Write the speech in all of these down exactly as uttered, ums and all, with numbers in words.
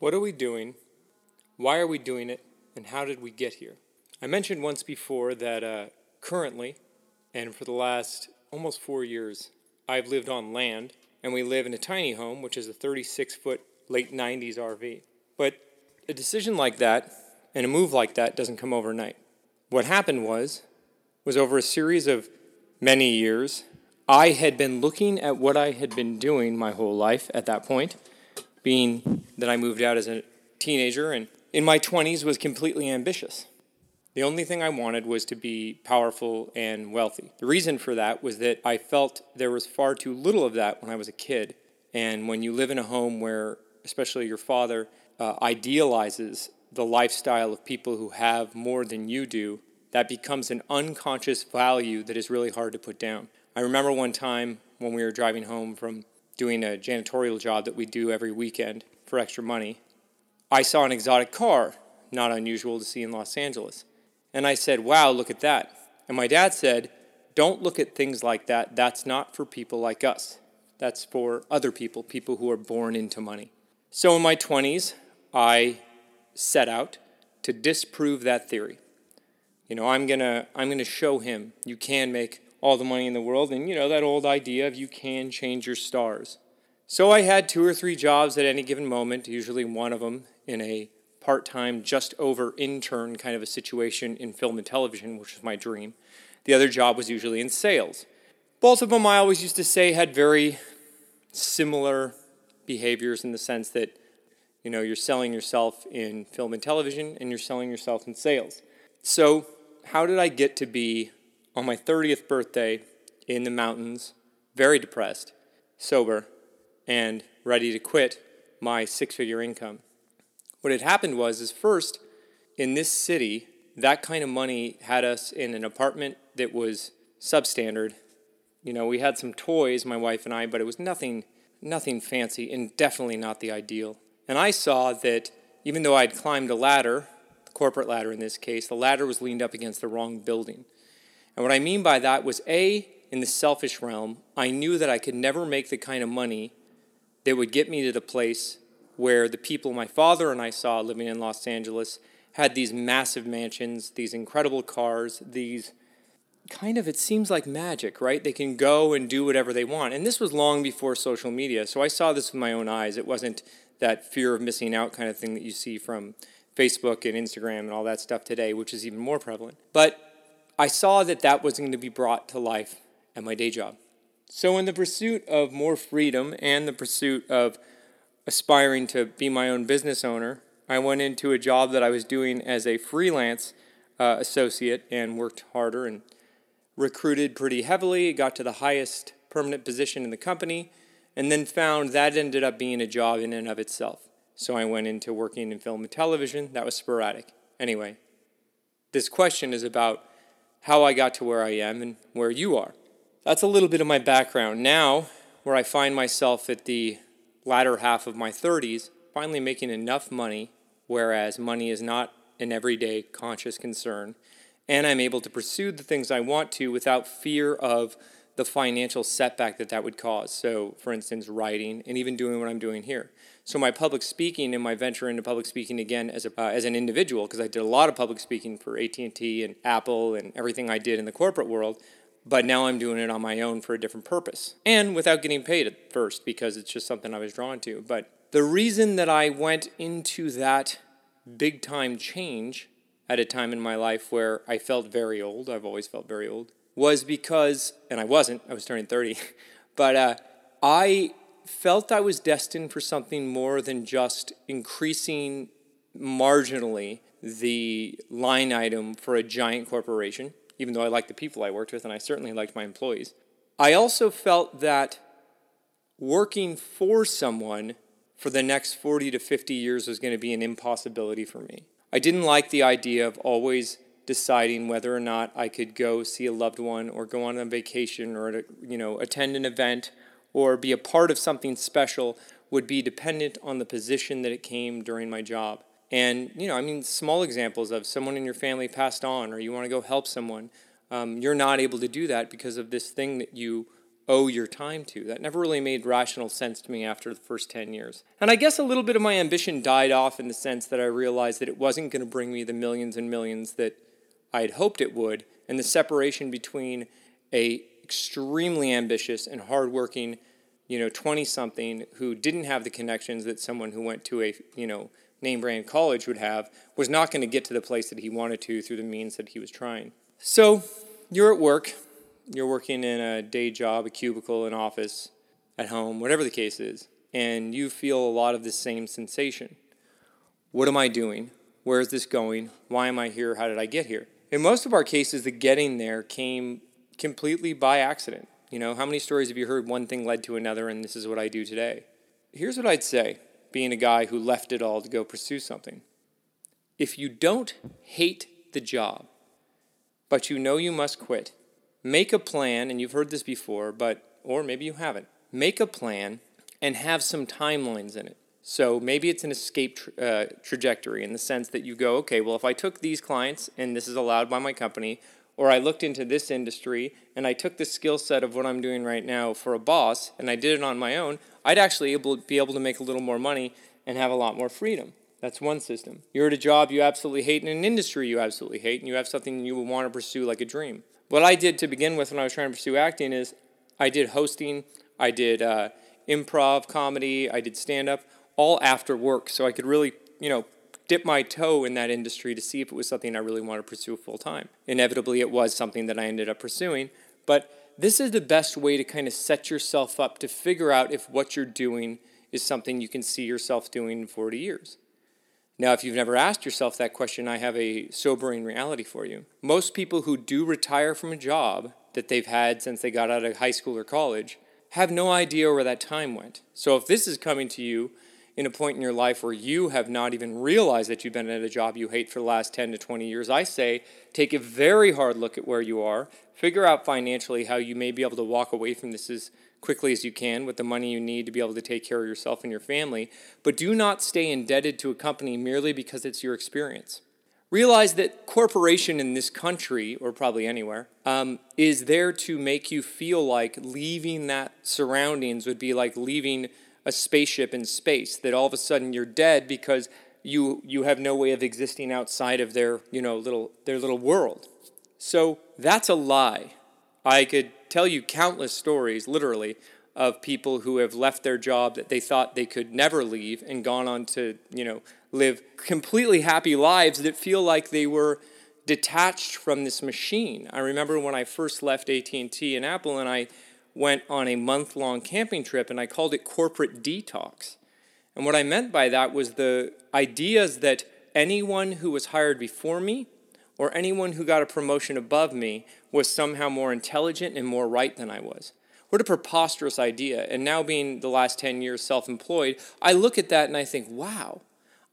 What are we doing? Why are we doing it? And how did we get here? I mentioned once before that uh, currently, and for the last almost four years, I've lived on land, and we live in a tiny home, which is a thirty-six foot late nineties R V. But a decision like that and a move like that doesn't come overnight. What happened was, was over a series of many years, I had been looking at what I had been doing my whole life at that point, being that I moved out as a teenager and in my twenties was completely ambitious. The only thing I wanted was to be powerful and wealthy. The reason for that was that I felt there was far too little of that when I was a kid. And when you live in a home where, especially your father, uh, idealizes the lifestyle of people who have more than you do, that becomes an unconscious value that is really hard to put down. I remember one time when we were driving home from doing a janitorial job that we do every weekend for extra money, I saw an exotic car, not unusual to see in Los Angeles. And I said, wow, look at that. And my dad said, don't look at things like that. That's not for people like us. That's for other people, people who are born into money. So in my twenties, I set out to disprove that theory. You know, I'm gonna, I'm gonna show him you can make all the money in the world, and you know, that old idea of you can change your stars. So I had two or three jobs at any given moment, usually one of them in a part-time, just over intern kind of a situation in film and television, which was my dream. The other job was usually in sales. Both of them, I always used to say, had very similar behaviors in the sense that, you know, you're selling yourself in film and television and you're selling yourself in sales. So how did I get to be, on my thirtieth birthday, in the mountains, very depressed, sober, and ready to quit my six-figure income? What had happened was, is first, in this city, that kind of money had us in an apartment that was substandard. You know, we had some toys, my wife and I, but it was nothing, nothing fancy and definitely not the ideal. And I saw that even though I'd climbed a ladder, the corporate ladder in this case, the ladder was leaned up against the wrong building. And what I mean by that was, A, in the selfish realm, I knew that I could never make the kind of money that would get me to the place where the people my father and I saw living in Los Angeles had these massive mansions, these incredible cars, these kind of, it seems like magic, right? They can go and do whatever they want. And this was long before social media, so I saw this with my own eyes. It wasn't that fear of missing out kind of thing that you see from Facebook and Instagram and all that stuff today, which is even more prevalent. But I saw that that was going to be brought to life at my day job. So in the pursuit of more freedom and the pursuit of aspiring to be my own business owner, I went into a job that I was doing as a freelance uh, associate and worked harder and recruited pretty heavily, got to the highest permanent position in the company, and then found that ended up being a job in and of itself. So I went into working in film and television. That was sporadic. Anyway, this question is about how I got to where I am and where you are. That's a little bit of my background. Now, where I find myself at the latter half of my thirties, finally making enough money, whereas money is not an everyday conscious concern, and I'm able to pursue the things I want to without fear of the financial setback that that would cause. So, for instance, writing and even doing what I'm doing here. So my public speaking and my venture into public speaking again as a, uh, as an individual, because I did a lot of public speaking for A T and T and Apple and everything I did in the corporate world, but now I'm doing it on my own for a different purpose and without getting paid at first because it's just something I was drawn to. But the reason that I went into that big time change at a time in my life where I felt very old, I've always felt very old, was because, and I wasn't, I was turning thirty, but uh, I felt I was destined for something more than just increasing marginally the line item for a giant corporation, even though I liked the people I worked with, and I certainly liked my employees. I also felt that working for someone for the next forty to fifty years was going to be an impossibility for me. I didn't like the idea of always deciding whether or not I could go see a loved one or go on a vacation or, you know, attend an event or be a part of something special would be dependent on the position that it came during my job. And, you know, I mean, small examples of someone in your family passed on or you want to go help someone. Um, you're not able to do that because of this thing that you owe your time to. That never really made rational sense to me after the first ten years. And I guess a little bit of my ambition died off in the sense that I realized that it wasn't going to bring me the millions and millions that I had hoped it would, and the separation between a extremely ambitious and hardworking, you know, twenty-something who didn't have the connections that someone who went to a, you know, name-brand college would have, was not going to get to the place that he wanted to through the means that he was trying. So you're at work, you're working in a day job, a cubicle, an office, at home, whatever the case is, and you feel a lot of the same sensation. What am I doing? Where is this going? Why am I here? How did I get here? In most of our cases, the getting there came completely by accident. You know, how many stories have you heard one thing led to another and this is what I do today? Here's what I'd say, being a guy who left it all to go pursue something. If you don't hate the job, but you know you must quit, make a plan, and you've heard this before, but or maybe you haven't, make a plan and have some timelines in it. So maybe it's an escape tra- uh, trajectory in the sense that you go, okay, well, if I took these clients, and this is allowed by my company, or I looked into this industry, and I took the skill set of what I'm doing right now for a boss, and I did it on my own, I'd actually able, be able to make a little more money and have a lot more freedom. That's one system. You're at a job you absolutely hate in an industry you absolutely hate, and you have something you would want to pursue like a dream. What I did to begin with when I was trying to pursue acting is I did hosting, I did uh, improv comedy, I did stand-up, all after work, so I could really, you know, dip my toe in that industry to see if it was something I really wanted to pursue full-time. Inevitably, it was something that I ended up pursuing, but this is the best way to kind of set yourself up to figure out if what you're doing is something you can see yourself doing in forty years. Now, if you've never asked yourself that question, I have a sobering reality for you. Most people who do retire from a job that they've had since they got out of high school or college have no idea where that time went. So if this is coming to you in a point in your life where you have not even realized that you've been at a job you hate for the last ten to twenty years, I say take a very hard look at where you are, figure out financially how you may be able to walk away from this as quickly as you can with the money you need to be able to take care of yourself and your family, but do not stay indebted to a company merely because it's your experience. Realize that corporation in this country, or probably anywhere, um, is there to make you feel like leaving that surroundings would be like leaving a spaceship in space, that all of a sudden you're dead because you you have no way of existing outside of their, you know, little their little world. So that's a lie. I could tell you countless stories, literally, of people who have left their job that they thought they could never leave and gone on to, you know, live completely happy lives that feel like they were detached from this machine. I remember when I first left A T and T and Apple, and I went on a month-long camping trip, and I called it corporate detox. And what I meant by that was the ideas that anyone who was hired before me or anyone who got a promotion above me was somehow more intelligent and more right than I was. What a preposterous idea. And now being the last ten years self-employed, I look at that and I think, wow,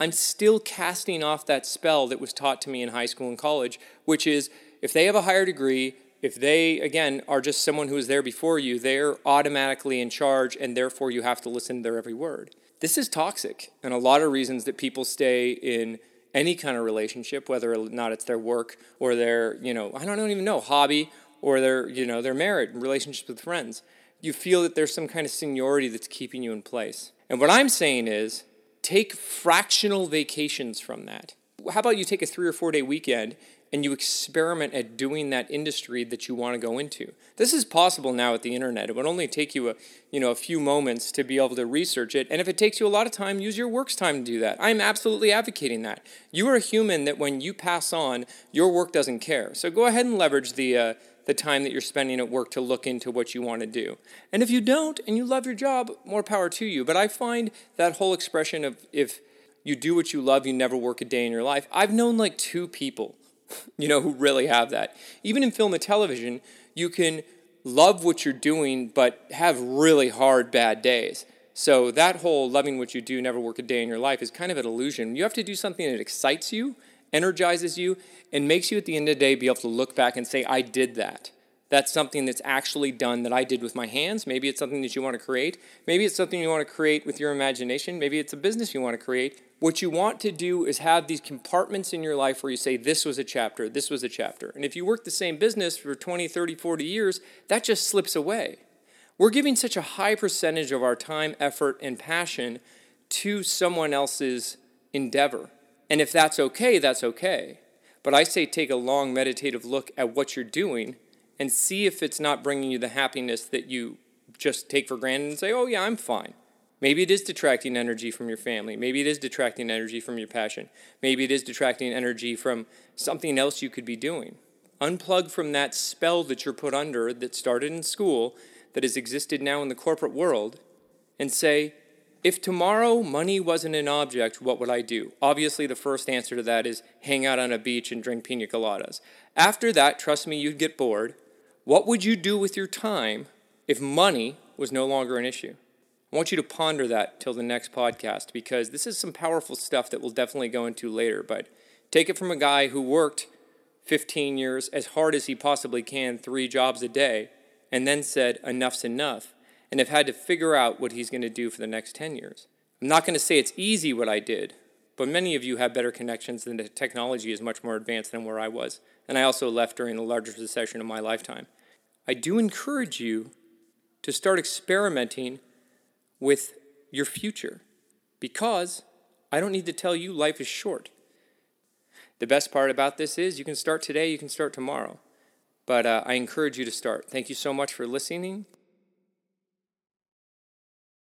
I'm still casting off that spell that was taught to me in high school and college, which is if they have a higher degree, if they, again, are just someone who is there before you, they're automatically in charge, and therefore you have to listen to their every word. This is toxic, and a lot of reasons that people stay in any kind of relationship, whether or not it's their work or their, you know, I don't even know, hobby, or their, you know, their marriage, relationships with friends. You feel that there's some kind of seniority that's keeping you in place. And what I'm saying is take fractional vacations from that. How about you take a three or four day weekend and you experiment at doing that industry that you want to go into. This is possible now with the internet. It would only take you a, you know, a few moments to be able to research it, and if it takes you a lot of time, use your work's time to do that. I'm absolutely advocating that. You are a human that when you pass on, your work doesn't care. So go ahead and leverage the uh, the time that you're spending at work to look into what you want to do. And if you don't, and you love your job, more power to you. But I find that whole expression of if you do what you love, you never work a day in your life. I've known like two people you know, who really have that. Even in film and television, you can love what you're doing, but have really hard, bad days. So that whole loving what you do, never work a day in your life is kind of an illusion. You have to do something that excites you, energizes you, and makes you at the end of the day be able to look back and say, I did that. That's something that's actually done that I did with my hands. Maybe it's something that you want to create. Maybe it's something you want to create with your imagination. Maybe it's a business you want to create. What you want to do is have these compartments in your life where you say, this was a chapter, this was a chapter. And if you work the same business for twenty, thirty, forty years, that just slips away. We're giving such a high percentage of our time, effort, and passion to someone else's endeavor. And if that's okay, that's okay. But I say take a long meditative look at what you're doing and see if it's not bringing you the happiness that you just take for granted and say, oh yeah, I'm fine. Maybe it is detracting energy from your family. Maybe it is detracting energy from your passion. Maybe it is detracting energy from something else you could be doing. Unplug from that spell that you're put under that started in school, that has existed now in the corporate world, and say, if tomorrow money wasn't an object, what would I do? Obviously, the first answer to that is hang out on a beach and drink pina coladas. After that, trust me, you'd get bored. What would you do with your time if money was no longer an issue? I want you to ponder that till the next podcast, because this is some powerful stuff that we'll definitely go into later. But take it from a guy who worked fifteen years as hard as he possibly can, three jobs a day, and then said enough's enough, and have had to figure out what he's going to do for the next ten years. I'm not going to say it's easy what I did, but many of you have better connections, and the technology is much more advanced than where I was. And I also left during the largest recession of my lifetime. I do encourage you to start experimenting with your future, because I don't need to tell you life is short. The best part about this is you can start today, you can start tomorrow. But uh, I encourage you to start. Thank you so much for listening.